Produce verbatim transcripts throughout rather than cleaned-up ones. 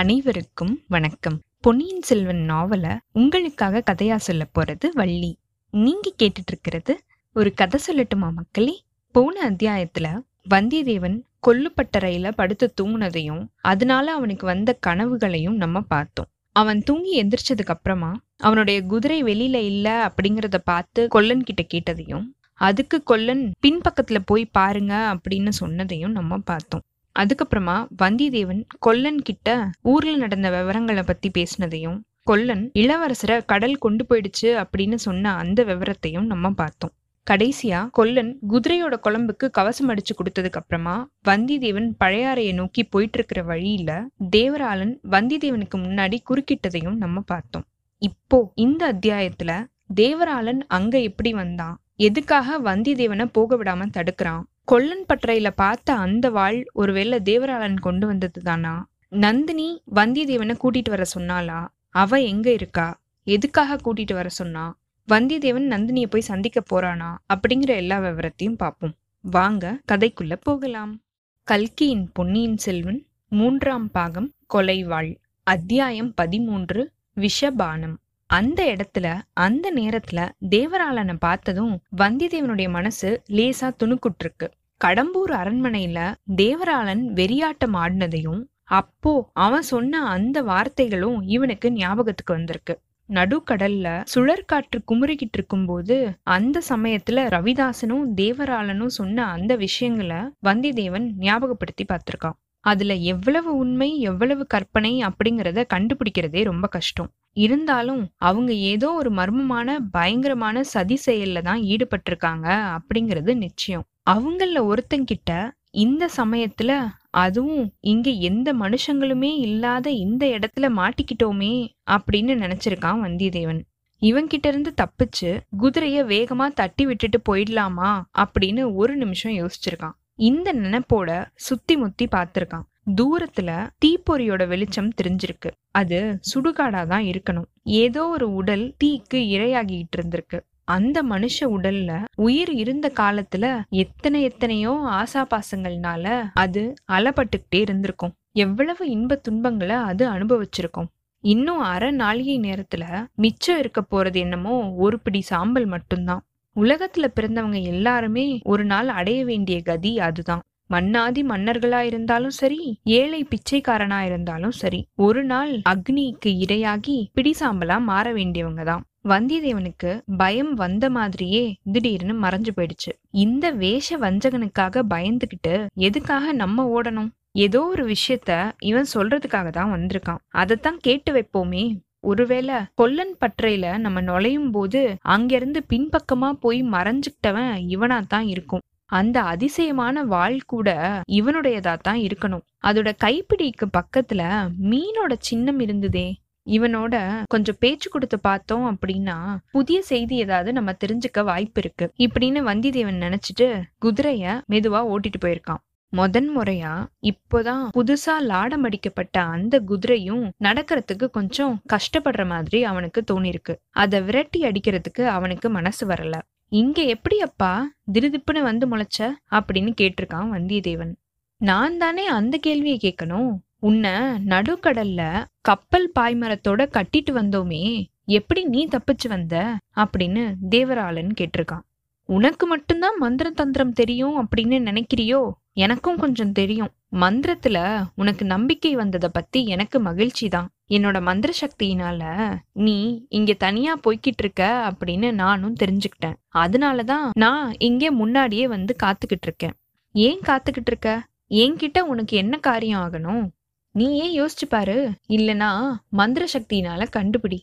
அனைவருக்கும் வணக்கம். பொன்னியின் செல்வன் நாவலை உங்களுக்காக கதையா சொல்ல போறது வள்ளி. நீங்க கேட்டுட்டு இருக்கிறது ஒரு கதை சொல்லட்டுமா மக்களே? போன அத்தியாயத்துல வந்தியத்தேவன் கொல்லுப்பட்டறையில படுத்து தூங்குனதையும் அதனால அவனுக்கு வந்த கனவுகளையும் நம்ம பார்த்தோம். அவன் தூங்கி எந்திரிச்சதுக்கு அப்புறமா அவனுடைய குதிரை வெளியில இல்ல அப்படிங்கிறத பார்த்து கொல்லன் கிட்ட கேட்டதையும், அதுக்கு கொல்லன் பின்பக்கத்துல போய் பாருங்க அப்படின்னு சொன்னதையும் நம்ம பார்த்தோம். அதுக்கப்புறமா வந்தியத்தேவன் கொல்லன் கிட்ட ஊர்ல நடந்த விவரங்களை பத்தி பேசினதையும், கொல்லன் இளவரசரை கடல் கொண்டு போயிடுச்சு அப்படின்னு சொன்ன அந்த விவரத்தையும் நம்ம பார்த்தோம். கடைசியா கொல்லன் குதிரையோட குழம்புக்கு கவசம் அடிச்சு கொடுத்ததுக்கு அப்புறமா வந்தியத்தேவன் பழையாறையை நோக்கி போயிட்டு இருக்கிற வழியில தேவரலன் வந்தியத்தேவனுக்கு முன்னாடி குறுக்கிட்டதையும் நம்ம பார்த்தோம். இப்போ இந்த அத்தியாயத்துல தேவரலன் அங்க எப்படி வந்தான், எதுக்காக வந்தியத்தேவனை போக விடாம தடுக்கிறான், கொல்லன் பட்டறையில பார்த்த அந்த வாள் ஒருவேளை தேவரலன் கொண்டு வந்தது தானா, நந்தினி வந்தியத்தேவனை கூட்டிட்டு வர சொன்னாளா, அவ எங்க இருக்கா, எதுக்காக கூட்டிட்டு வர சொன்னா, வந்தியத்தேவன் நந்தினியை போய் சந்திக்க போறானா அப்படிங்கிற எல்லா விவரத்தையும் பார்ப்போம். வாங்க கதைக்குள்ள போகலாம். கல்கியின் பொன்னியின் செல்வன் மூன்றாம் பாகம் கொலைவாள், அத்தியாயம் பதிமூன்று, விஷபானம். அந்த இடத்துல அந்த நேரத்துல தேவரலனை பார்த்ததும் வந்தியத்தேவனுடைய மனசு லேசா துணுக்குட்டிருக்கு. கடம்பூர் அரண்மனையில தேவரலன் வெறியாட்டம் ஆடினதையும் அப்போ அவன் சொன்ன அந்த வார்த்தைகளும் இவனுக்கு ஞாபகத்துக்கு வந்திருக்கு. நடுக்கடல்ல சுழற்காற்று குமுறிக்கிட்டு இருக்கும் போது அந்த சமயத்துல ரவிதாசனும் தேவரலனும் சொன்ன அந்த விஷயங்களை வந்தியத்தேவன் ஞாபகப்படுத்தி பார்த்திருக்கான். அதுல எவ்வளவு உண்மை எவ்வளவு கற்பனை அப்படிங்கிறத கண்டுபிடிக்கிறதே ரொம்ப கஷ்டம். இருந்தாலும் அவங்க ஏதோ ஒரு மர்மமான பயங்கரமான சதி செயல்ல தான் ஈடுபட்டிருக்காங்க அப்படிங்கிறது நிச்சயம். அவங்கள ஒருத்தங்கிட்ட இந்த சமயத்துல, அதுவும் இங்க எந்த மனுஷங்களுமே இல்லாத இந்த இடத்துல மாட்டிக்கிட்டோமே அப்படின்னு நினைச்சிருக்கான் வந்தியத்தேவன். இவன்கிட்ட இருந்து தப்பிச்சு குதிரைய வேகமா தட்டி விட்டுட்டு போயிடலாமா அப்படின்னு ஒரு நிமிஷம் யோசிச்சிருக்கான். இந்த நினைப்போட சுத்தி முத்தி பார்த்திருக்கான். தூரத்துல தீப்பொறியோட வெளிச்சம் தெரிஞ்சிருக்கு. அது சுடுகாடாதான் இருக்கணும். ஏதோ ஒரு உடல் தீக்கு இரையாகிட்டு இருந்திருக்கு. அந்த மனுஷ உடல்ல உயிர் இருந்த காலத்துல எத்தனை எத்தனையோ ஆசாபாசங்கள்னால அது அலப்பட்டுக்கிட்டே இருந்திருக்கும். எவ்வளவு இன்ப துன்பங்களை அது அனுபவிச்சிருக்கும். இன்னும் அரை நாளிகை நேரத்துல மிச்சம் இருக்க போறது என்னமோ ஒரு பிடி சாம்பல் மட்டும்தான். உலகத்துல பிறந்தவங்க எல்லாருமே ஒரு நாள் அடைய வேண்டிய கதி அதுதான். மன்னாதி மன்னர்களா இருந்தாலும் சரி, ஏழை பிச்சைக்காரனா இருந்தாலும் சரி, ஒரு நாள் அக்னிக்கு இரையாகி பிடிசாம்பலா மாற வேண்டியவங்க தான். வந்தியத்தேவனுக்கு பயம் வந்த மாதிரியே திடீர்னு மறைஞ்சு போயிடுச்சு. இந்த வேஷ வஞ்சகனுக்காக பயந்துகிட்டு எதுக்காக நம்ம ஓடணும்? ஏதோ ஒரு விஷயத்த இவன் சொல்றதுக்காக தான் வந்திருக்கான். அதைத்தான் கேட்டு வைப்போமே. ஒருவேளை கொல்லன் பற்றையில நம்ம நுழையும் போது அங்கிருந்து பின்பக்கமா போய் மறைஞ்சுக்கிட்டவன் இவனா தான் இருக்கும். அந்த அதிசயமான வாள் கூட இவனுடையதா தான் இருக்கணும். அதோட கைப்பிடிக்கு பக்கத்துல மீனோட சின்னம் இருந்ததே. இவனோட கொஞ்சம் பேச்சு கொடுத்து பார்த்தோம் அப்படின்னா புதிய செய்தி ஏதாவது நம்ம தெரிஞ்சுக்க வாய்ப்பு இருக்கு இப்படின்னு வந்தியத்தேவன் நினைச்சிட்டு குதிரைய மெதுவா ஓட்டிட்டு போயிருக்கான். முதன் முறையா இப்போதான் புதுசா லாடம் அடிக்கப்பட்ட அந்த குதிரையும் நடக்கிறதுக்கு கொஞ்சம் கஷ்டப்படுற மாதிரி அவனுக்கு தோணிருக்கு. அதை விரட்டி அடிக்கிறதுக்கு அவனுக்கு மனசு வரல. இங்க எப்படி அப்பா திடுதிப்புன்னு வந்து முளைச்ச அப்படின்னு கேட்டிருக்கான் வந்தியத்தேவன். நான் தானே அந்த கேள்வியை கேட்கணும். உன்னை நடுக்கடல்ல கப்பல் பாய்மரத்தோட கட்டிட்டு வந்தோமே, எப்படி நீ தப்பிச்சு வந்த அப்படின்னு தேவரலன் கேட்டிருக்கான். உனக்கு மட்டும்தான் மந்திர தந்திரம் தெரியும் அப்படின்னு நினைக்கிறியோ? எனக்கும் கொஞ்சம் தெரியும். மந்திரத்துல உனக்கு நம்பிக்கை வந்ததை பத்தி எனக்கு மகிழ்ச்சி தான். என்னோட மந்திர சக்தியினால நீ இங்க தனியா போய்கிட்டு இருக்க அப்படின்னு நானும் தெரிஞ்சுக்கிட்டேன். அதனாலதான் நான் இங்கே முன்னாடியே வந்து காத்துக்கிட்டு இருக்கேன். ஏன் காத்துக்கிட்டு இருக்க? என்கிட்ட உனக்கு என்ன காரியம் ஆகணும்? நீ ஏன் யோசிச்சு பாரு, இல்லனா மந்திர சக்தியினால கண்டுபிடி.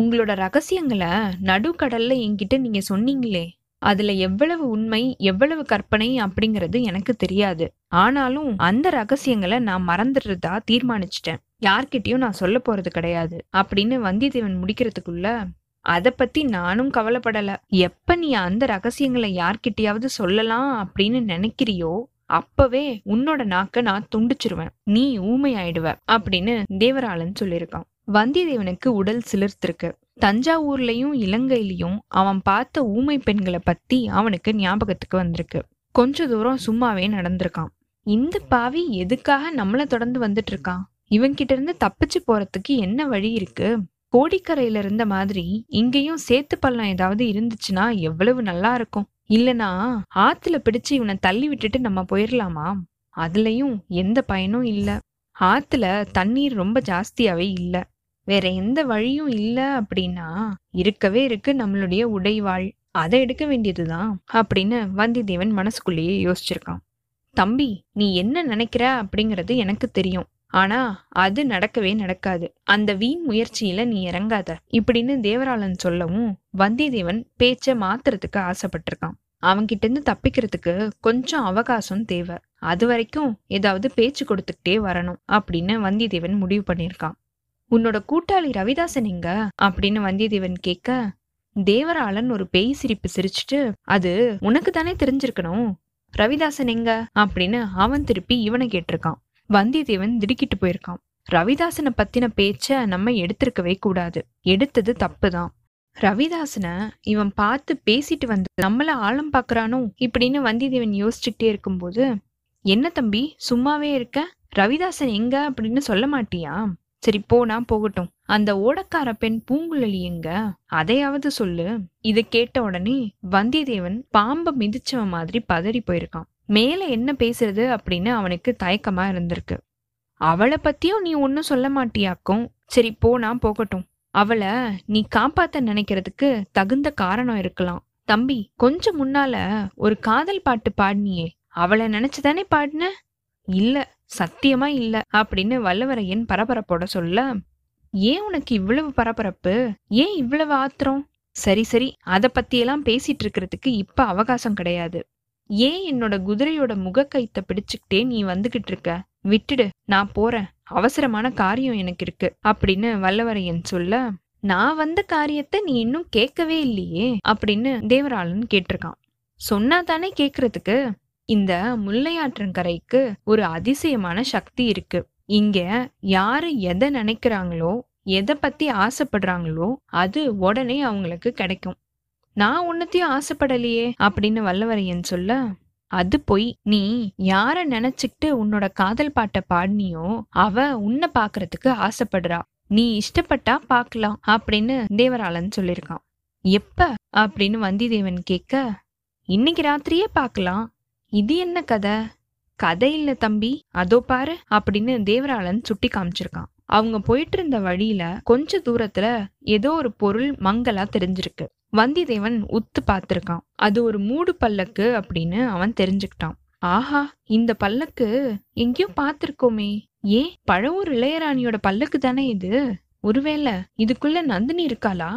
உங்களோட ரகசியங்களை நடுக்கடல்ல என்கிட்ட நீங்க சொன்னீங்களே, அதுல எவ்வளவு உண்மை எவ்வளவு கற்பனை அப்படிங்கிறது எனக்கு தெரியாது. ஆனாலும் அந்த ரகசியங்களை நான் மறந்துடுறதா தீர்மானிச்சுட்டேன். யார்கிட்டயும் நான் சொல்ல போறது கிடையாது அப்படின்னு வந்தியத்தேவன் முடிக்கிறதுக்குள்ள, அதை பத்தி நானும் கவலைப்படல. எப்ப நீ அந்த ரகசியங்களை யார்கிட்டயாவது சொல்லலாம் அப்படின்னு நினைக்கிறியோ அப்பவே உன்னோட நாக்க நான் துண்டிச்சிருவேன். நீ ஊமையாயிடுவ அப்படின்னு தேவரலன் சொல்லியிருக்கான். வந்தியத்தேவனுக்கு உடல் சிலிர்த்திருக்கு. தஞ்சாவூர்லயும் இலங்கையிலயும் அவன் பார்த்த ஊமை பெண்களை பத்தி அவனுக்கு ஞாபகத்துக்கு வந்திருக்கு. கொஞ்ச தூரம் சும்மாவே நடந்திருக்கான். இந்த பாவி எதுக்காக நம்மள தொடர்ந்து வந்துட்டு இருக்கான்? இவங்கிட்ட இருந்து தப்பிச்சு போறதுக்கு என்ன வழி இருக்கு? கோடிக்கரையில இருந்த மாதிரி இங்கேயும் சேத்து பள்ளம் ஏதாவது இருந்துச்சுன்னா எவ்வளவு நல்லா இருக்கும். இல்லனா ஆத்துல பிடிச்சு இவனை தள்ளி விட்டுட்டு நம்ம போயிடலாமா? அதுலயும் எந்த பயனும் இல்ல. ஆத்துல தண்ணீர் ரொம்ப ஜாஸ்தியாவே இல்ல. வேற எந்த வழியும் இல்ல அப்படின்னா இருக்கவே இருக்கு நம்மளுடைய உடைவாள், அதை எடுக்க வேண்டியதுதான் அப்படின்னு வந்தியத்தேவன் மனசுக்குள்ளேயே யோசிச்சிருக்கான். தம்பி, நீ என்ன நினைக்கிற அப்படிங்கிறது எனக்கு தெரியும், ஆனா அது நடக்கவே நடக்காது. அந்த வீண் முயற்சியில நீ இறங்காத இப்படின்னு தேவரலன் சொல்லவும் வந்தியத்தேவன் பேச்ச மாத்துறதுக்கு ஆசைப்பட்டிருக்கான். அவன்கிட்ட இருந்து தப்பிக்கிறதுக்கு கொஞ்சம் அவகாசம் தேவை. அது வரைக்கும் ஏதாவது பேச்சு கொடுத்துக்கிட்டே வரணும் அப்படின்னு வந்தியத்தேவன் முடிவு பண்ணியிருக்கான். உன்னோட கூட்டாளி ரவிதாசன் எங்க அப்படின்னு வந்தியத்தேவன் கேட்க, தேவரலன் ஒரு பேய் சிரிப்பு சிரிச்சுட்டு, அது உனக்கு தானே தெரிஞ்சிருக்கணும், ரவிதாசன் எங்க அப்படின்னு அவன் திருப்பி இவனை கேட்டிருக்கான். வந்தியத்தேவன் திடுக்கிட்டு போயிருக்கான். ரவிதாசனை பத்தின பேச்ச நம்ம எடுத்திருக்கவே கூடாது, எடுத்தது தப்புதான். ரவிதாசனை இவன் பார்த்து பேசிட்டு வந்து நம்மள ஆழம் பாக்குறானோ இப்படின்னு வந்தியத்தேவன் யோசிச்சுக்கிட்டே இருக்கும்போது, என்ன தம்பி சும்மாவே இருக்க, ரவிதாசன் எங்க அப்படின்னு சொல்ல மாட்டியா? சரி போனா போகட்டும், அந்த ஓடக்கார பெண் பூங்குழலி எங்க, அதையாவது சொல்லு. இதை கேட்ட உடனே வந்தியத்தேவன் பாம்ப மிதிச்சவன் மாதிரி பதறி போயிருக்கான். மேல என்ன பேசுறது அப்படின்னு அவனுக்கு தயக்கமா இருந்திருக்கு. அவளை பத்தியும் நீ ஒன்னும் சொல்ல மாட்டியாக்கும், சரி போனா போகட்டும். அவளை நீ காப்பாத்த நினைக்கிறதுக்கு தகுந்த காரணம் இருக்கலாம். தம்பி, கொஞ்சம் முன்னால ஒரு காதல் பாட்டு பாடினியே, அவளை நினைச்சுதானே பாடின? இல்ல, சத்தியமா இல்ல அப்படின்னு வல்லவரையன் பரபரப்போட சொல்ல, ஏன் உனக்கு இவ்வளவு பரபரப்பு, ஏன் இவ்வளவு ஆத்திரம்? சரி சரி, அதை பத்தியெல்லாம் பேசிட்டு இருக்கிறதுக்கு இப்ப அவகாசம் கிடையாது. ஏன் என்னோட குதிரையோட முகக்கயித்தை பிடிச்சுக்கிட்டே நீ வந்துகிட்டு இருக்க? விட்டுடு, நான் போறேன், அவசரமான காரியம் எனக்கு இருக்கு அப்படின்னு வல்லவரையன் சொல்ல, நான் வந்த காரியத்தை நீ இன்னும் கேட்கவே இல்லையே அப்படின்னு தேவரலன் கேட்டிருக்கான். சொன்னா தானே கேக்குறதுக்கு. இந்த முல்லையாற்றங்கரைக்கு ஒரு அதிசயமான சக்தி இருக்கு. இங்க யாரு எதை நினைக்கிறாங்களோ, எதை பத்தி ஆசைப்படுறாங்களோ அது உடனே அவங்களுக்கு கிடைக்கும். நான் ஒன்னத்தையும் ஆசைப்படலையே அப்படின்னு வல்லவரையன் சொல்ல, அது போய் நீ யார நினைச்சுக்கிட்டு உன்னோட காதல் பாட்ட பாடினியோ அவ உன்னை பாக்குறதுக்கு ஆசைப்படுறா, நீ இஷ்டப்பட்டா பாக்கலாம் அப்படின்னு தேவரலன் சொல்லியிருக்கான். எப்ப அப்படின்னு வந்தியத்தேவன் கேட்க, இன்னைக்கு ராத்திரியே பாக்கலாம். இது என்ன கதை? கதை இல்ல தம்பி, அதோ பாரு அப்படின்னு தேவரலன் சுட்டி காமிச்சிருக்கான். அவங்க போயிட்டு இருந்த வழியில கொஞ்ச தூரத்துல ஏதோ ஒரு பொருள் மங்கலா தெரிஞ்சிருக்கு. வந்தியத்தேவன் உத்து பார்த்திருக்கான். அது ஒரு மூடு பல்லக்கு அப்படின்னு அவன் தெரிஞ்சுக்கிட்டான். ஆஹா, இந்த பல்லக்கு எங்கேயோ பார்த்திருக்கோமே, ஏன் பழவூர் இளையராணியோட பல்லக்கு தானே இது, ஒருவேளை இதுக்குள்ள நந்தினி இருக்காளா?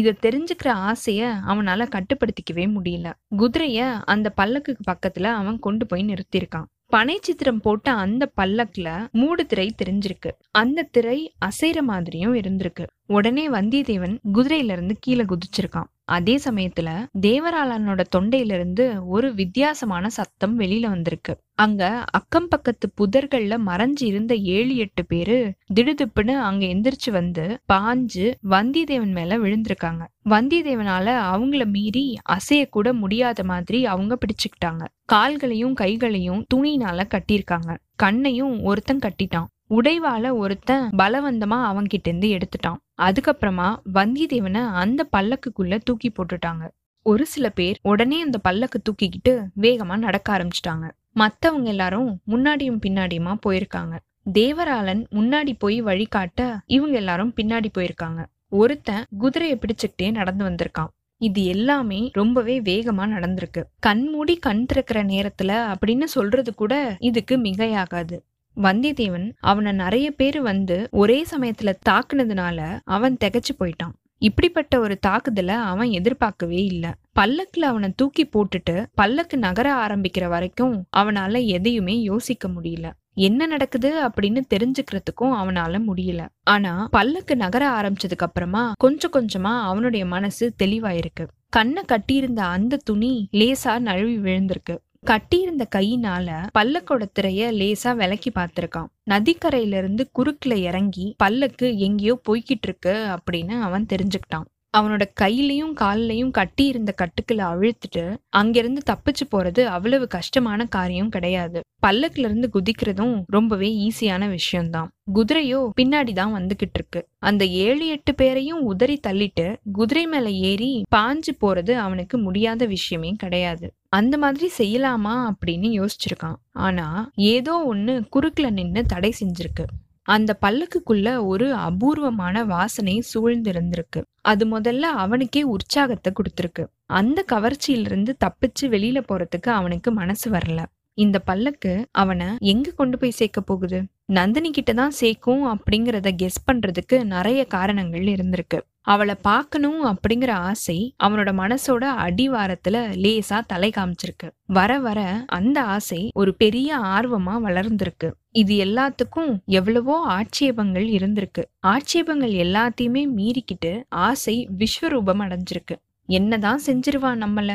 இதை தெரிஞ்சுக்கிற ஆசைய அவனால கட்டுப்படுத்திக்கவே முடியல. குதிரைய அந்த பல்லக்குக்கு பக்கத்துல அவன் கொண்டு போய் நிறுத்திருக்கான். பனை சித்திரம் போட்ட அந்த பல்லக்குல மூடு திரை தெரிஞ்சிருக்கு. அந்த திரை அசைற மாதிரியும் இருந்திருக்கு. உடனே வந்தியத்தேவன் குதிரையில இருந்து கீழே குதிச்சிருக்கான். அதே சமயத்துல தேவரலனோட தொண்டையில இருந்து ஒரு வித்தியாசமான சத்தம் வெளியில வந்திருக்கு. அங்க அக்கம் பக்கத்து புதர்கள்ல மறைஞ்சு இருந்த ஏழு எட்டு பேரு திடுதிப்புன்னு அங்க எந்திரிச்சு வந்து பாஞ்சு வந்தியத்தேவன் மேல விழுந்திருக்காங்க. வந்தியத்தேவனால அவங்கள மீறி அசையக்கூட முடியாத மாதிரி அவங்க பிடிச்சுக்கிட்டாங்க. கால்களையும் கைகளையும் துணியினால கட்டியிருக்காங்க. கண்ணையும் ஒருத்தன் கட்டிட்டான். உடைவால ஒருத்தன் பலவந்தமா அவன்கிட்ட இருந்து எடுத்துட்டான். அதுக்கப்புறமா வந்தியத்தேவனை அந்த பல்லக்குக்குள்ள தூக்கி போட்டுட்டாங்க. ஒரு சில பேர் உடனே அந்த பல்லக்கு தூக்கிக்கிட்டு வேகமா நடக்க ஆரம்பிச்சிட்டாங்க. மத்தவங்க எல்லாரும் முன்னாடியும் பின்னாடியுமா போயிருக்காங்க. தேவரலன் முன்னாடி போய் வழிகாட்ட இவங்க எல்லாரும் பின்னாடி போயிருக்காங்க. ஒருத்தன் குதிரையை பிடிச்சுக்கிட்டே நடந்து வந்திருக்கான். இது எல்லாமே ரொம்பவே வேகமா நடந்திருக்கு. கண் மூடி கண் திறக்கிற நேரத்துல அப்படின்னு சொல்றது கூட இதுக்கு மிகையாகாது. வந்தியத்தேவன் அவனை நிறைய பேர் வந்து ஒரே சமயத்துல தாக்குனதுனால அவன் திகைச்சு போயிட்டான். இப்படிப்பட்ட ஒரு தாக்குதலை அவன் எதிர்பார்க்கவே இல்லை. பல்லக்குல அவனை தூக்கி போட்டுட்டு பல்லக்கு நகர ஆரம்பிக்கிற வரைக்கும் அவனால எதையுமே யோசிக்க முடியல. என்ன நடக்குது அப்படின்னு தெரிஞ்சுக்கிறதுக்கும் அவனால முடியல. ஆனா பல்லக்கு நகர ஆரம்பிச்சதுக்கு அப்புறமா கொஞ்சம் கொஞ்சமா அவனுடைய மனசு தெளிவாயிருக்கு. கண்ணை கட்டியிருந்த அந்த துணி லேசா நழுவி விழுந்திருக்கு. கட்டியிருந்த கையினால பல்லக்கோட திரைய லேசா விலக்கி பார்த்திருக்கான். நதிக்கரையில இருந்து குறுக்குல இறங்கி பல்லக்கு எங்கேயோ போய்கிட்டு இருக்கு அப்படின்னு அவன் தெரிஞ்சுக்கிட்டான். அவனோட கையிலையும் காலிலையும் கட்டி இருந்த கட்டுக்களை அழுத்திட்டு அங்கிருந்து தப்பிச்சு போறது அவ்வளவு கஷ்டமான காரியம் கிடையாது. பல்லக்குல இருந்து குதிக்கிறதும் ரொம்பவே ஈஸியான விஷயம்தான். குதிரையோ பின்னாடிதான் வந்துகிட்டு இருக்கு. அந்த ஏழு எட்டு பேரையும் உதறி தள்ளிட்டு குதிரை மேல ஏறி பாஞ்சு போறது அவனுக்கு முடியாத விஷயமே கிடையாது. அந்த மாதிரி செய்யலாமா அப்படின்னு யோசிச்சிருக்கான். ஆனா ஏதோ ஒண்ணு குறுக்குல நின்னு தடை செஞ்சிருக்கு. அந்த பல்லக்குக்குள்ள ஒரு அபூர்வமான வாசனை சூழ்ந்திருந்திருக்கு. அது முதல்ல அவனுக்கே உற்சாகத்தை கொடுத்திருக்கு. அந்த கவர்ச்சியிலிருந்து தப்பிச்சு வெளியில போறதுக்கு அவனுக்கு மனசு வரல. இந்த பல்லக்கு அவனை எங்க கொண்டு போய் சேர்க்க போகுது? நந்தினி கிட்டதான் சேர்க்கும் அப்படிங்கிறத கெஸ் பண்றதுக்கு நிறைய காரணங்கள் இருந்திருக்கு. அவளை பார்க்கணும் அப்படிங்கிற ஆசை அவனோட மனசோட அடிவாரத்துல லேசா தலை காமிச்சிருக்கு. வர வர அந்த ஆசை ஒரு பெரிய ஆர்வமா வளர்ந்திருக்கு. இது எல்லாத்துக்கும் எவ்வளவோ ஆட்சேபங்கள் இருந்திருக்கு. ஆட்சேபங்கள் எல்லாத்தையுமே மீறிக்கிட்டு ஆசை விஸ்வரூபம் அடைஞ்சிருக்கு. என்னதான் செஞ்சிருவான் நம்மள,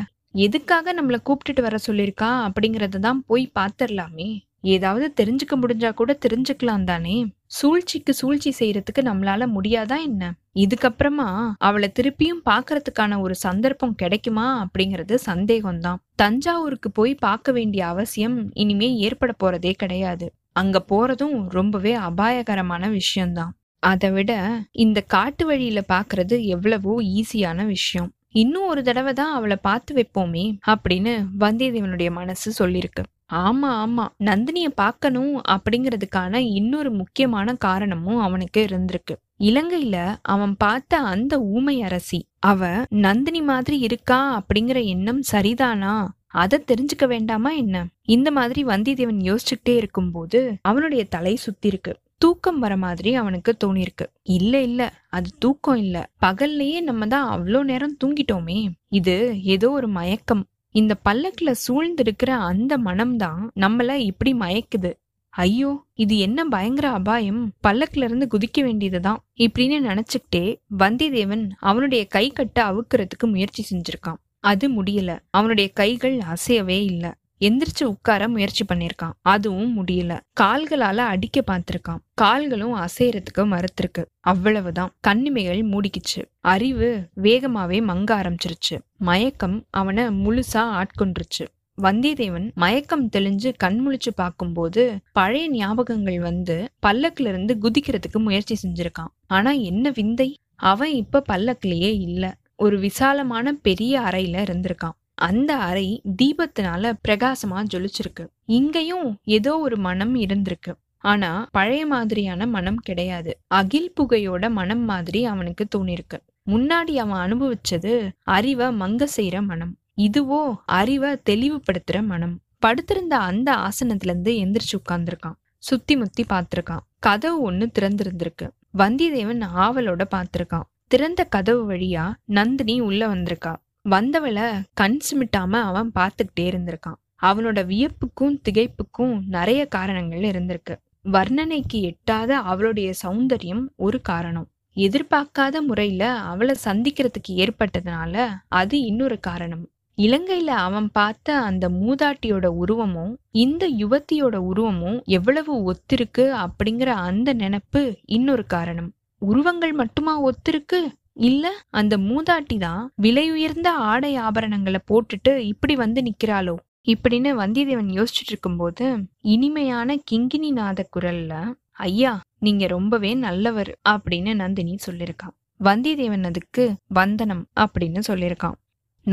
எதுக்காக நம்மளை கூப்பிட்டுட்டு வர சொல்லியிருக்கா அப்படிங்கறதான் போய் பாத்திரலாமே, ஏதாவது தெரிஞ்சுக்க முடிஞ்சா கூட தெரிஞ்சுக்கலாம் தானே, சூழ்ச்சிக்கு சூழ்ச்சி செய்யறதுக்கு நம்மளால முடியாதா என்ன? இதுக்கப்புறமா அவளை திருப்பியும் பாக்குறதுக்கான ஒரு சந்தர்ப்பம் கிடைக்குமா அப்படிங்கிறது சந்தேகம்தான். தஞ்சாவூருக்கு போய் பார்க்க வேண்டிய அவசியம் இனிமே ஏற்பட போறதே கிடையாது. அங்க போறதும் ரொம்பவே அபாயகரமான விஷயம்தான். அதை விட இந்த காட்டு வழியில பாக்குறது எவ்வளவோ ஈஸியான விஷயம். இன்னும் ஒரு தடவை தான் அவளை பார்த்து வைப்போமே அப்படின்னு வந்தியத்தேவனுடைய மனசு சொல்லிருக்கு. ஆமா ஆமா, நந்தினிய பார்க்கணும் அப்படிங்கிறதுக்கான இன்னொரு முக்கியமான காரணமும் அவனுக்கு இருந்திருக்கு. இலங்கையில அவன் பார்த்த அந்த ஊமை அரசி அவ நந்தினி மாதிரி இருக்கா அப்படிங்கிற எண்ணம் சரிதானா, அதை தெரிஞ்சுக்க வேண்டாமா என்ன? இந்த மாதிரி வந்தியத்தேவன் யோசிச்சுக்கிட்டே இருக்கும்போது அவனுடைய தலை சுத்தி இருக்கு. தூக்கம் வர மாதிரி அவனுக்கு தோணிருக்கு. இல்ல இல்ல, அது தூக்கம் இல்ல, பகல்லையே நம்ம தான் அவ்வளோ நேரம் தூங்கிட்டோமே, இது ஏதோ ஒரு மயக்கம். இந்த பல்லக்குல சூழ்ந்திருக்கிற அந்த மனம்தான் நம்மள இப்படி மயக்குது. ஐயோ, இது என்ன பயங்கர அபாயம், பல்லக்குல இருந்து குதிக்க வேண்டியதுதான் இப்படின்னு நினைச்சுக்கிட்டே வந்தியத்தேவன் அவனுடைய கை கட்ட அவுக்கிறதுக்கு முயற்சி செஞ்சிருக்கான். அது முடியல. அவனுடைய கைகள் அசையவே இல்லை. எந்திரிச்சு உட்கார முயற்சி பண்ணிருக்கான், அதுவும் முடியல. கால்களால அடிக்க பார்த்திருக்கான், கால்களும் அசையறதுக்கு மறுத்திருக்கு. அவ்வளவுதான், கண்ணிமைகள் மூடிக்கிச்சு. அறிவு வேகமாவே மங்க ஆரம்பிச்சிருச்சு. மயக்கம் அவனை முழுசா ஆட்கொண்டுருச்சு. வந்தியத்தேவன் மயக்கம் தெளிஞ்சு கண்முழிச்சு பார்க்கும்போது பழைய ஞாபகங்கள் வந்து பல்லக்குல இருந்து குதிக்கிறதுக்கு முயற்சி செஞ்சிருக்கான். ஆனா என்ன விந்தை, அவன் இப்ப பல்லக்குலயே இல்ல, ஒரு விசாலமான பெரிய அறையில இருந்திருக்கான். அந்த அறை தீபத்தினால பிரகாசமா ஜொலிச்சிருக்கு. இங்கேயும் ஏதோ ஒரு மனம் இருந்திருக்கு. ஆனா பழைய மாதிரியான மனம் கிடையாது. அகில் புகையோட மனம் மாதிரி அவனுக்கு தோணிருக்கு. முன்னாடி அவன் அனுபவிச்சது அறிவை மங்க செய்யற மனம், இதுவோ அறிவை தெளிவுபடுத்துற மனம். படுத்திருந்த அந்த ஆசனத்துல இருந்து எந்திரிச்சு உட்கார்ந்துருக்கான். சுத்தி முத்தி பார்த்திருக்கான். கதவு ஒண்ணு திறந்திருந்திருக்கு. வந்தியத்தேவன் ஆவலோட பார்த்திருக்கான். திறந்த கதவு வழியா நந்தினி உள்ள வந்திருக்கா. வந்தவளை கண் சிமிட்டாம அவன் பார்த்துக்கிட்டே இருந்திருக்கான். அவனோட வியப்புக்கும் திகைப்புக்கும் நிறைய காரணங்கள் இருந்திருக்கு. வர்ணனைக்கு எட்டாத அவளுடைய சௌந்தரியம் ஒரு காரணம், எதிர்பார்க்காத முறையில அவளை சந்திக்கிறதுக்கு ஏற்பட்டதுனால அது இன்னொரு காரணம், இலங்கையில அவன் பார்த்த அந்த மூதாட்டியோட உருவமும் இந்த யுவத்தியோட உருவமும் எவ்வளவு ஒத்திருக்கு அப்படிங்கிற அந்த நினைப்பு இன்னொரு காரணம். உருவங்கள் மட்டுமா ஒத்திருக்கு? இல்ல, அந்த மூதாட்டி தான் விலை உயர்ந்த ஆடை ஆபரணங்களை போட்டுட்டு இப்படி வந்து நிக்கிறாளோ இப்படின்னு வந்தியத்தேவன் யோசிச்சுட்டு இருக்கும்போது இனிமையான கிங்கினி நாத குரல்ல, ஐயா நீங்க ரொம்பவே நல்லவர் அப்படின்னு நந்தினி சொல்லியிருக்கான். வந்தியத்தேவன் அதுக்கு வந்தனம் அப்படின்னு சொல்லியிருக்கான்.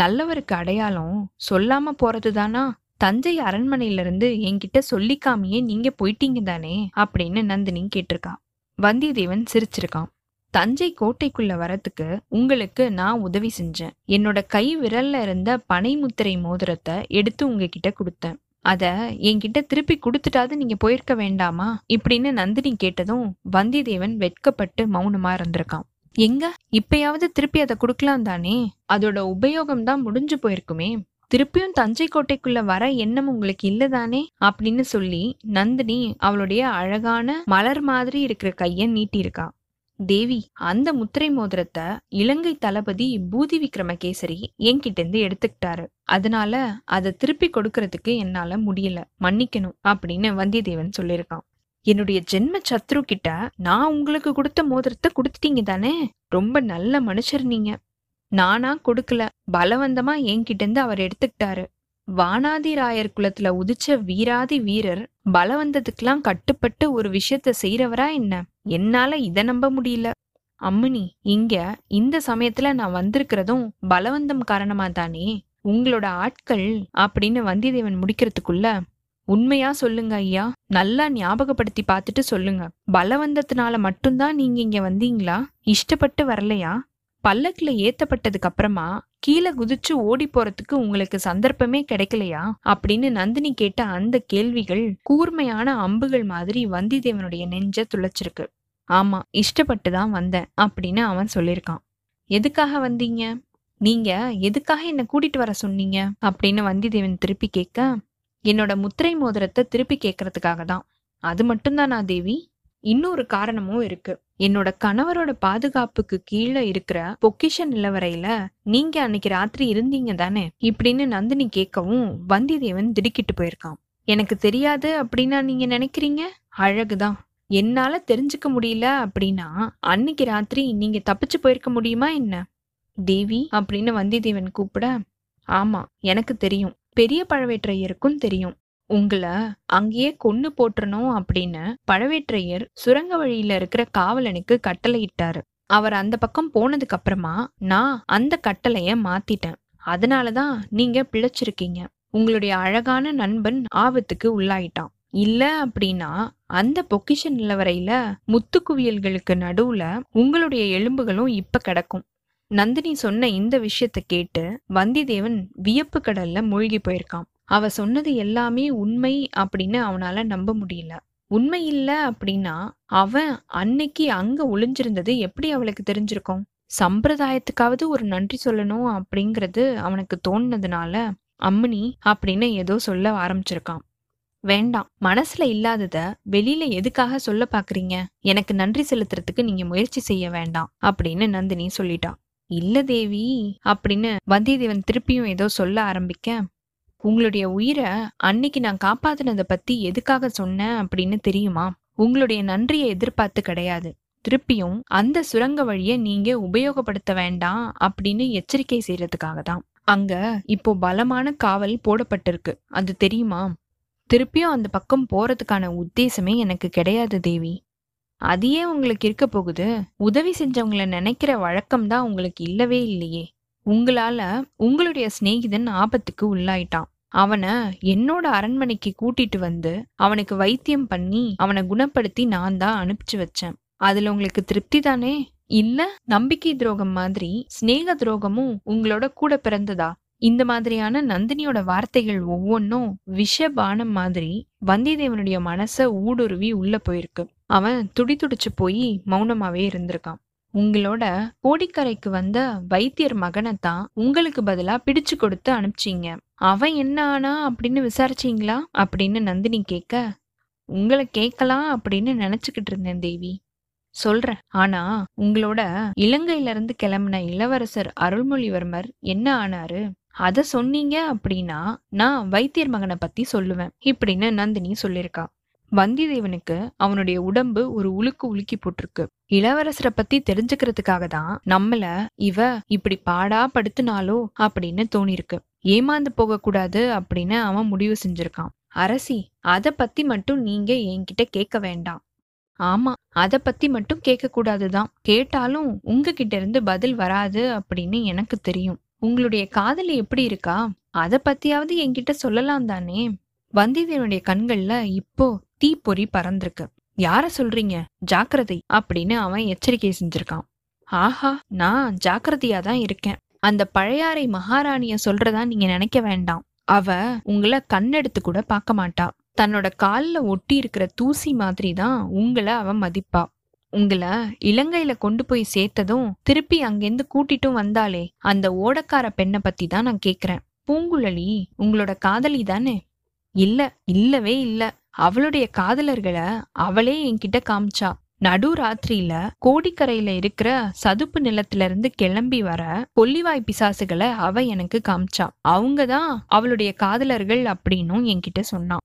நல்லவருக்கு அடையாளம் சொல்லாம போறது தானா? தஞ்சை அரண்மனையில இருந்து என்கிட்ட சொல்லிக்காமையே நீங்க போயிட்டீங்க தானே அப்படின்னு நந்தினி கேட்டிருக்கான். வந்தியத்தேவன் சிரிச்சிருக்கான். தஞ்சை கோட்டைக்குள்ள வரத்துக்கு உங்களுக்கு நான் உதவி செஞ்சேன். என்னோட கை விரல்ல இருந்த பனை முத்திரை மோதிரத்தை எடுத்து உங்ககிட்ட கொடுத்தேன். அத என்கிட்ட திருப்பி கொடுத்துட்டாது நீங்க போயிருக்க வேண்டாமா இப்படின்னு நந்தினி கேட்டதும் வந்தியத்தேவன் வெட்கப்பட்டு மௌனமா இருந்திருக்கான். எங்க இப்பயாவது திருப்பி அதை கொடுக்கலாம் தானே, அதோட உபயோகம் தான் முடிஞ்சு போயிருக்குமே, திருப்பியும் தஞ்சை கோட்டைக்குள்ள வர எண்ணம் உங்களுக்கு இல்லதானே அப்படின்னு சொல்லி நந்தினி அவளுடைய அழகான மலர் மாதிரி இருக்கிற கைய நீட்டியிருக்கா. தேவி, அந்த முத்திரை மோதிரத்தை இலங்கை தளபதி பூதி விக்ரம கேசரி என்கிட்ட இருந்து எடுத்துக்கிட்டாரு, அதனால அதை திருப்பி கொடுக்கறதுக்கு என்னால முடியல, மன்னிக்கணும் அப்படின்னு வந்தியத்தேவன் சொல்லியிருக்கான். என்னுடைய ஜென்ம சத்ரு கிட்ட நான் உங்களுக்கு கொடுத்த மோதிரத்தை கொடுத்துட்டீங்க தானே, ரொம்ப நல்ல மனுஷர் நீங்க, நானா கொடுக்கல, பலவந்தமா என்கிட்ட இருந்து அவர் எடுத்துக்கிட்டாரு. வானாதிராயர் குலத்துல உதிச்ச வீராதி வீரர் பலவந்தத்துக்கெல்லாம் கட்டுப்பட்டு ஒரு விஷயத்த செய்யறவரா என்ன? என்னால இதை நம்ப முடியல. அம்மணி, இங்க இந்த சமயத்துல நான் வந்திருக்கிறதும் பலவந்தம் காரணமா தானே உங்களோட ஆட்கள் அப்படின்னு வந்தியத்தேவன் முடிக்கிறதுக்குள்ள, உண்மையா சொல்லுங்க ஐயா, நல்லா ஞாபகப்படுத்தி பார்த்துட்டு சொல்லுங்க, பலவந்தத்தினால மட்டும்தான் நீங்க இங்க வந்தீங்களா? இஷ்டப்பட்டு வரலையா? பல்லக்குல ஏத்தப்பட்டதுக்கு அப்புறமா கீழே குதிச்சு ஓடி போறதுக்கு உங்களுக்கு சந்தர்ப்பமே கிடைக்கலையா அப்படின்னு நந்தினி கேட்ட அந்த கேள்விகள் கூர்மையான அம்புகள் மாதிரி வந்தியத்தேவனுடைய நெஞ்ச துளைச்சிருக்கு. ஆமா, இஷ்டப்பட்டுதான் வந்தேன் அப்படின்னு அவன் சொல்லியிருக்கான். எதுக்காக வந்தீங்க? நீங்க எதுக்காக என்னை கூட்டிட்டு வர சொன்னீங்க அப்படின்னு வந்தியத்தேவன் திருப்பி கேட்க, என்னோட முத்திரை மோதிரத்தை திருப்பி கேட்கறதுக்காக தான். அது மட்டும்தானா தேவி? இன்னொரு காரணமும் இருக்கு. என்னோட கணவரோட பாதுகாப்புக்கு கீழே இருக்கிற பொக்கிஷ நிலவரையில நீங்க அன்னைக்கு ராத்திரி இருந்தீங்க தானே இப்படின்னு நந்தினி கேட்கவும் வந்தியத்தேவன் திடுக்கிட்டு போயிருக்கான். எனக்கு தெரியாது அப்படின்னா நீங்க நினைக்கிறீங்க? அழகுதான். என்னால தெரிஞ்சுக்க முடியல அப்படின்னா அன்னைக்கு ராத்திரி நீங்க தப்பிச்சு போயிருக்க முடியுமா என்ன? தேவி அப்படின்னு வந்தியத்தேவன் கூப்பிட, ஆமா எனக்கு தெரியும், பெரிய பழவேற்றையருக்கும் தெரியும், உங்களை அங்கேயே கொன்னு போட்டுறணும் அப்படின்னு பழவேற்றையர் சுரங்க வழியில இருக்கிற காவலனுக்கு கட்டளை இட்டாரு. அவர் அந்த பக்கம் போனதுக்கு அப்புறமா நான் அந்த கட்டளைய மாத்திட்டேன். அதனாலதான் நீங்க பிழைச்சிருக்கீங்க. உங்களுடைய அழகான நண்பன் ஆபத்துக்கு உள்ளாயிட்டான். இல்ல அப்படின்னா அந்த பொக்கிஷ நிலவரையில முத்து குவியல்களுக்கு நடுவுல உங்களுடைய எலும்புகளும் இப்ப கிடக்கும். நந்தினி சொன்ன இந்த விஷயத்த கேட்டு வந்தியத்தேவன் வியப்பு கடல்ல மூழ்கி போயிருக்கான். அவ சொன்னது எல்லாமே உண்மை அப்படின்னு அவனால நம்ப முடியல. உண்மை இல்ல அப்படின்னா அவன் அன்னைக்கு அங்க ஒளிஞ்சிருந்தது எப்படி அவளுக்கு தெரிஞ்சிருக்கும்? சம்பிரதாயத்துக்காவது ஒரு நன்றி சொல்லணும் அப்படிங்கிறது அவனுக்கு தோணுனதுனால அம்மணி அப்படின்னு ஏதோ சொல்ல ஆரம்பிச்சிருக்கான். வேண்டாம், மனசுல இல்லாதத வெளியில எதுக்காக சொல்ல பாக்குறீங்க? எனக்கு நன்றி செலுத்துறதுக்கு நீங்க முயற்சி செய்ய வேண்டாம் அப்படின்னு நந்தினி சொல்லிட்டான். இல்ல தேவி அப்படின்னு வந்தியத்தேவன் திருப்பியும் ஏதோ சொல்ல ஆரம்பிக்க, உங்களுடைய உயிரை அன்னைக்கு நான் காப்பாத்தினதை பத்தி எதுக்காக சொன்னேன் அப்படின்னு தெரியுமா? உங்களுடைய நன்றியை எதிர்பார்த்து கிடையாது. திருப்பியும் அந்த சுரங்க வழிய நீங்க உபயோகப்படுத்த வேண்டாம் அப்படின்னு எச்சரிக்கை செய்யறதுக்காக தான். அங்க இப்போ பலமான காவல் போடப்பட்டிருக்கு, அது தெரியுமா? திருப்பியும் அந்த பக்கம் போறதுக்கான உத்தேசமே எனக்கு கிடையாது தேவி. அதையே உங்களுக்கு இருக்க போகுது. உதவி செஞ்சவங்களை நினைக்கிற வழக்கம் தான் உங்களுக்கு இல்லவே இல்லையே. உங்களால உங்களுடைய சிநேகிதன் ஆபத்துக்கு உள்ளாயிட்டான். அவனை என்னோட அரண்மனைக்கு கூட்டிட்டு வந்து அவனுக்கு வைத்தியம் பண்ணி அவனை குணப்படுத்தி நான் தான் அனுப்பிச்சு வச்சேன். அதுல உங்களுக்கு திருப்தி தானே? இல்ல நம்பிக்கை துரோகம் மாதிரி சிநேக துரோகமும் உங்களோட கூட பிறந்ததா? இந்த மாதிரியான நந்தினியோட வார்த்தைகள் ஒவ்வொன்றும் விஷபானம் மாதிரி வந்தியத்தேவனுடைய மனச ஊடுருவி உள்ள போயிருக்கு. அவன் துடி துடிச்சு போய் மௌனமாவே இருந்திருக்கான். உங்களோட கோடிக்கரைக்கு வந்த வைத்தியர் மகனைத்தான் உங்களுக்கு பதிலா பிடிச்சு கொடுத்து அனுப்பிச்சிங்க. அவன் என்ன ஆனா அப்படின்னு விசாரிச்சிங்களா அப்படின்னு நந்தினி கேட்க, உங்களை கேட்கலாம் அப்படின்னு நினைச்சுக்கிட்டு இருந்தேன் தேவி. சொல்றேன், ஆனா உங்களோட இலங்கையில இருந்து கிளம்பின இளவரசர் அருள்மொழிவர்மர் என்ன ஆனாரு அத சொன்னீங்க அப்படின்னா நான் வைத்தியர் மகனை பத்தி சொல்லுவேன் இப்படின்னு நந்தினி சொல்லியிருக்கா. வந்தியத்தேவனுக்கு அவனுடைய உடம்பு ஒரு உலுக்கு உலுக்கி போட்டிருக்கு. இளவரசரை பத்தி தெரிஞ்சுக்கிறதுக்காக தான் நம்மள இவ இப்படி பாடா படுத்தினாலோ அப்படின்னு தோணிருக்கு. ஏமாந்து போக கூடாது அப்படின்னு அவன் முடிவு செஞ்சிருக்கான். அரசி, அத பத்தி மட்டும் நீங்க என்கிட்ட கேட்க வேண்டாம். ஆமா, அத பத்தி மட்டும் கேட்க கூடாதுதான். கேட்டாலும் உங்ககிட்ட இருந்து பதில் வராது அப்படின்னு எனக்கு தெரியும். உங்களுடைய காதலி எப்படி இருக்கா அத பத்தியாவது என்கிட்ட சொல்லலாம் தானே? வந்தியத்தேவனுடைய கண்கள்ல இப்போ தீப்பொறி பறந்திருக்கு. யார சொல்றீங்க? ஜாக்கிரதை அப்படின்னு அவன் எச்சரிக்கை செஞ்சிருக்கான். ஆஹா, நான் ஜாக்கிரதையா தான் இருக்கேன். அந்த பழையாறை மகாராணிய சொல்றதா நீங்க நினைக்க வேண்டாம். அவ உங்களை கண்ணெடுத்து கூட பார்க்க மாட்டா. தன்னோட கால்ல ஒட்டி இருக்கிற தூசி மாதிரி தான் உங்களை அவ மதிப்பா. உங்களை இலங்கையில கொண்டு போய் சேர்த்ததும் திருப்பி அங்கிருந்து கூட்டிட்டும் வந்தாலே அந்த ஓடக்கார பெண்ணை பத்தி தான் நான் கேக்குறேன். பூங்குழலி உங்களோட காதலி தானே? இல்ல, இல்லவே இல்ல. அவளுடைய காதலர்களை அவளே என்கிட்ட காமிச்சா. நடு ராத்திரியில கோடிக்கரையில இருக்கிற சதுப்பு நிலத்துல இருந்து கிளம்பி வர கொல்லிவாய் பிசாசுகளை அவ எனக்கு காமிச்சா. அவங்கதான் அவளுடைய காதலர்கள் அப்படின்னும் என்கிட்ட சொன்னான்.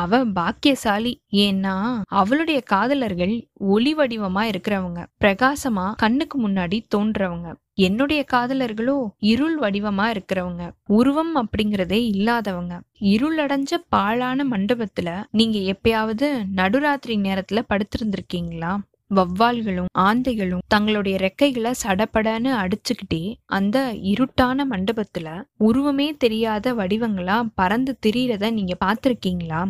அவ பாக்கியசாலி. ஏன்னா அவளுடைய காதலர்கள் ஒளி வடிவமா இருக்கிறவங்க, பிரகாசமா கண்ணுக்கு முன்னாடி தோன்றவங்க. என்னுடைய காதலர்களோ இருள் வடிவமா இருக்கிறவங்க, உருவம் அப்படிங்கிறதே இல்லாதவங்க. இருளடைஞ்ச பாழான மண்டபத்துல நீங்க எப்பயாவது நடுராத்திரி நேரத்துல படுத்திருந்திருக்கீங்களா? வௌவால்களும் ஆந்தைகளும் தங்களுடைய ரெக்கைகளை சடப்படன்னு அடிச்சுக்கிட்டே அந்த இருட்டான மண்டபத்துல உருவமே தெரியாத வடிவங்களா பறந்து திரியறத நீங்க பாத்திருக்கீங்களா?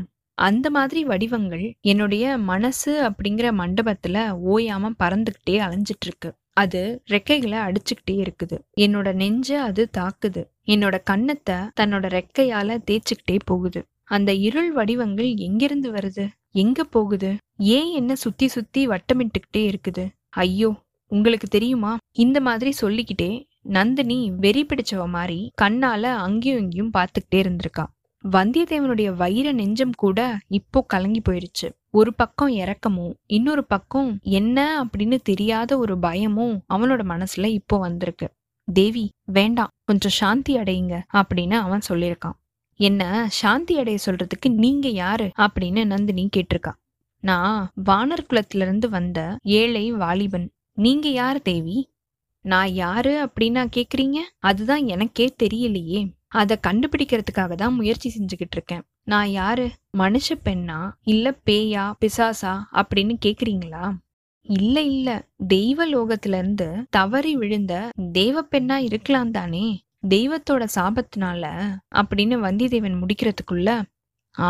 அந்த மாதிரி வடிவங்கள் என்னுடைய மனசு அப்படிங்கிற மண்டபத்துல ஓயாம பறந்துகிட்டே அலைஞ்சிட்டு இருக்கு. அது ரெக்கைகளை அடிச்சுக்கிட்டே இருக்குது. என்னோட நெஞ்ச அது தாக்குது, என்னோட கண்ணத்தை தன்னோட ரெக்கையால தேய்ச்சிக்கிட்டே போகுது. அந்த இருள் வடிவங்கள் எங்கிருந்து வருது, எங்க போகுது, ஏன் என்ன சுத்தி சுத்தி வட்டமிட்டுக்கிட்டே இருக்குது? ஐயோ, உங்களுக்கு தெரியுமா? இந்த மாதிரி சொல்லிக்கிட்டே நந்தினி வெறி பிடிச்சவ மாதிரி கண்ணால அங்கேயும் இங்கேயும் பார்த்துக்கிட்டே இருந்திருக்கா. வந்தியத்தேவனுடைய வயிற நெஞ்சம் கூட இப்போ கலங்கி போயிருச்சு. ஒரு பக்கம் இரக்கமும் இன்னொரு பக்கம் என்ன அப்படின்னு தெரியாத ஒரு பயமும் அவனோட மனசுல இப்போ வந்திருக்கு. தேவி, வேண்டாம், கொஞ்சம் சாந்தி அடையுங்க அப்படின்னு அவன் சொல்லியிருக்கான். என்ன சாந்தி அடைய சொல்றதுக்கு நீங்க யாரு அப்படின்னு நந்தினி கேட்டிருக்கா. நான் வானர்குலத்துல இருந்து வந்த ஏழை வாலிபன். நீங்க யாரு தேவி? நான் யாரு அப்படின்னா கேக்குறீங்க? அதுதான் எனக்கே தெரியலையே. அதை கண்டுபிடிக்கிறதுக்காக தான் முயற்சி செஞ்சுக்கிட்டு இருக்கேன். நான் யாரு, மனுஷ பெண்ணா இல்ல பேயா பிசாசா அப்படின்னு கேக்குறீங்களா? இல்ல இல்ல, தெய்வ லோகத்துல இருந்து தவறி விழுந்த தெய்வ பெண்ணா இருக்கலாம் தானே, தெய்வத்தோட சாபத்தினால அப்படின்னு வந்தியத்தேவன் முடிக்கிறதுக்குள்ள,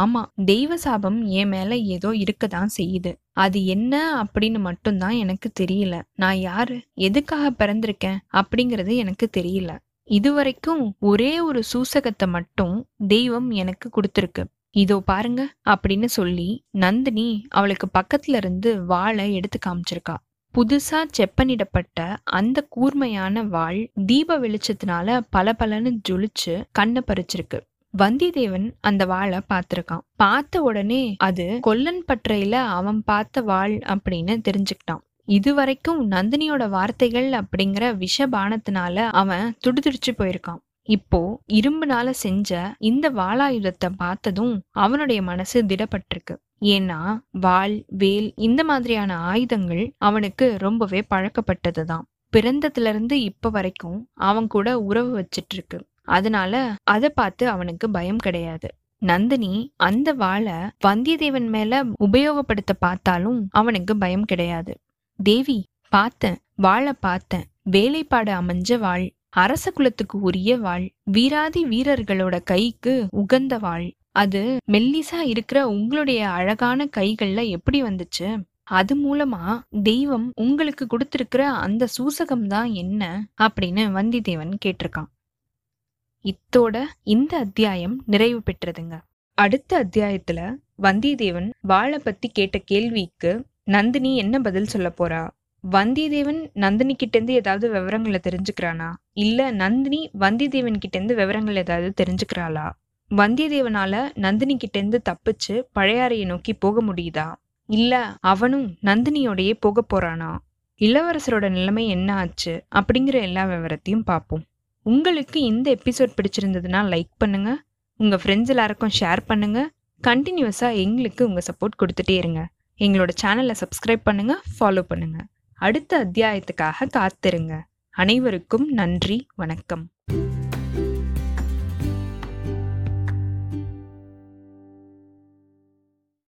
ஆமா, தெய்வ சாபம் என் மேல ஏதோ இருக்கதான் செய்யுது, அது என்ன அப்படின்னு மட்டும்தான் எனக்கு தெரியல. நான் யாரு, எதுக்காக பிறந்திருக்கேன் அப்படிங்கிறது எனக்கு தெரியல. இதுவரைக்கும் ஒரே ஒரு சூசகத்தை மட்டும் தெய்வம் எனக்கு கொடுத்துருக்கு, இதோ பாருங்க அப்படின்னு சொல்லி நந்தினி அவளுக்கு பக்கத்துல இருந்து வாளை எடுத்து காமிச்சிருக்கா. புதுசா செப்பனிடப்பட்ட அந்த கூர்மையான வாள் தீப வெளிச்சத்தினால பல பலன்னு ஜொலிச்சு கண்ணை பறிச்சிருக்கு. வந்தியத்தேவன் அந்த வாளை பார்த்திருக்கான். பார்த்த உடனே அது கொல்லன் பற்றையில அவன் பார்த்த வாள் அப்படின்னு தெரிஞ்சுக்கிட்டான். இதுவரைக்கும் நந்தினியோட வார்த்தைகள் அப்படிங்கிற விஷ பானத்தினால அவன் துடிதுடிச்சு போயிருக்கான். இப்போ இரும்புனால செஞ்ச இந்த வாளாயுதத்தை பார்த்ததும் அவனுடைய மனசு திடப்பட்டிருக்கு. ஏன்னா வாள் வேல் இந்த மாதிரியான ஆயுதங்கள் அவனுக்கு ரொம்பவே பழக்கப்பட்டதுதான். பிறந்ததுல இருந்து இப்ப வரைக்கும் அவன் கூட உறவு வச்சிட்டு இருக்கு. அதனால அதை பார்த்து அவனுக்கு பயம் கிடையாது. நந்தினி அந்த வாளை வந்தியத்தேவன் மேல உபயோகப்படுத்த பார்த்தாலும் அவனுக்கு பயம் கிடையாது. தேவி, பார்த்தேன், வாளை பார்த்தேன், வேலைப்பாடு அமைஞ்ச வாள், அரச குலத்துக்கு உரிய வாள், வீராதி வீரர்களோட கைக்கு உகந்த வாள். அது மெல்லிசா இருக்கிற உங்களுடைய அழகான கைகள்ல எப்படி வந்துச்சு? அது மூலமா தெய்வம் உங்களுக்கு கொடுத்திருக்கிற அந்த சூசகம்தான் என்ன அப்படின்னு வந்தியத்தேவன் கேட்டிருக்கான். இத்தோட இந்த அத்தியாயம் நிறைவு பெற்றதுங்க. அடுத்த அத்தியாயத்துல வந்தியத்தேவன் வாளை பத்தி கேட்ட கேள்விக்கு நந்தினி என்ன பதில் சொல்ல போறா? வந்தியத்தேவன் நந்தினி கிட்ட இருந்து ஏதாவது விவரங்களை தெரிஞ்சுக்கிறானா? இல்ல நந்தினி வந்தியத்தேவன் கிட்ட இருந்து விவரங்கள் ஏதாவது தெரிஞ்சுக்கிறாளா? வந்தியத்தேவனால நந்தினி கிட்ட இருந்து தப்பிச்சு பழையாறையை நோக்கி போக முடியுதா? இல்ல அவனும் நந்தினியோடையே போக போறானா? இளவரசரோட நிலைமை என்ன ஆச்சு அப்படிங்கிற எல்லா விவரத்தையும் பார்ப்போம். உங்களுக்கு இந்த எபிசோட் பிடிச்சிருந்ததுன்னா லைக் பண்ணுங்க, உங்க ஃப்ரெண்ட்ஸ் எல்லாருக்கும் ஷேர் பண்ணுங்க. கண்டினியூஸா எங்களுக்கு உங்க சப்போர்ட் கொடுத்துட்டே இருங்க. எங்களோட சேனலை சப்ஸ்கிரைப் பண்ணுங்க, ஃபாலோ பண்ணுங்க. அடுத்த அத்தியாயத்துக்காக காத்திருங்க. அனைவருக்கும் நன்றி, வணக்கம்.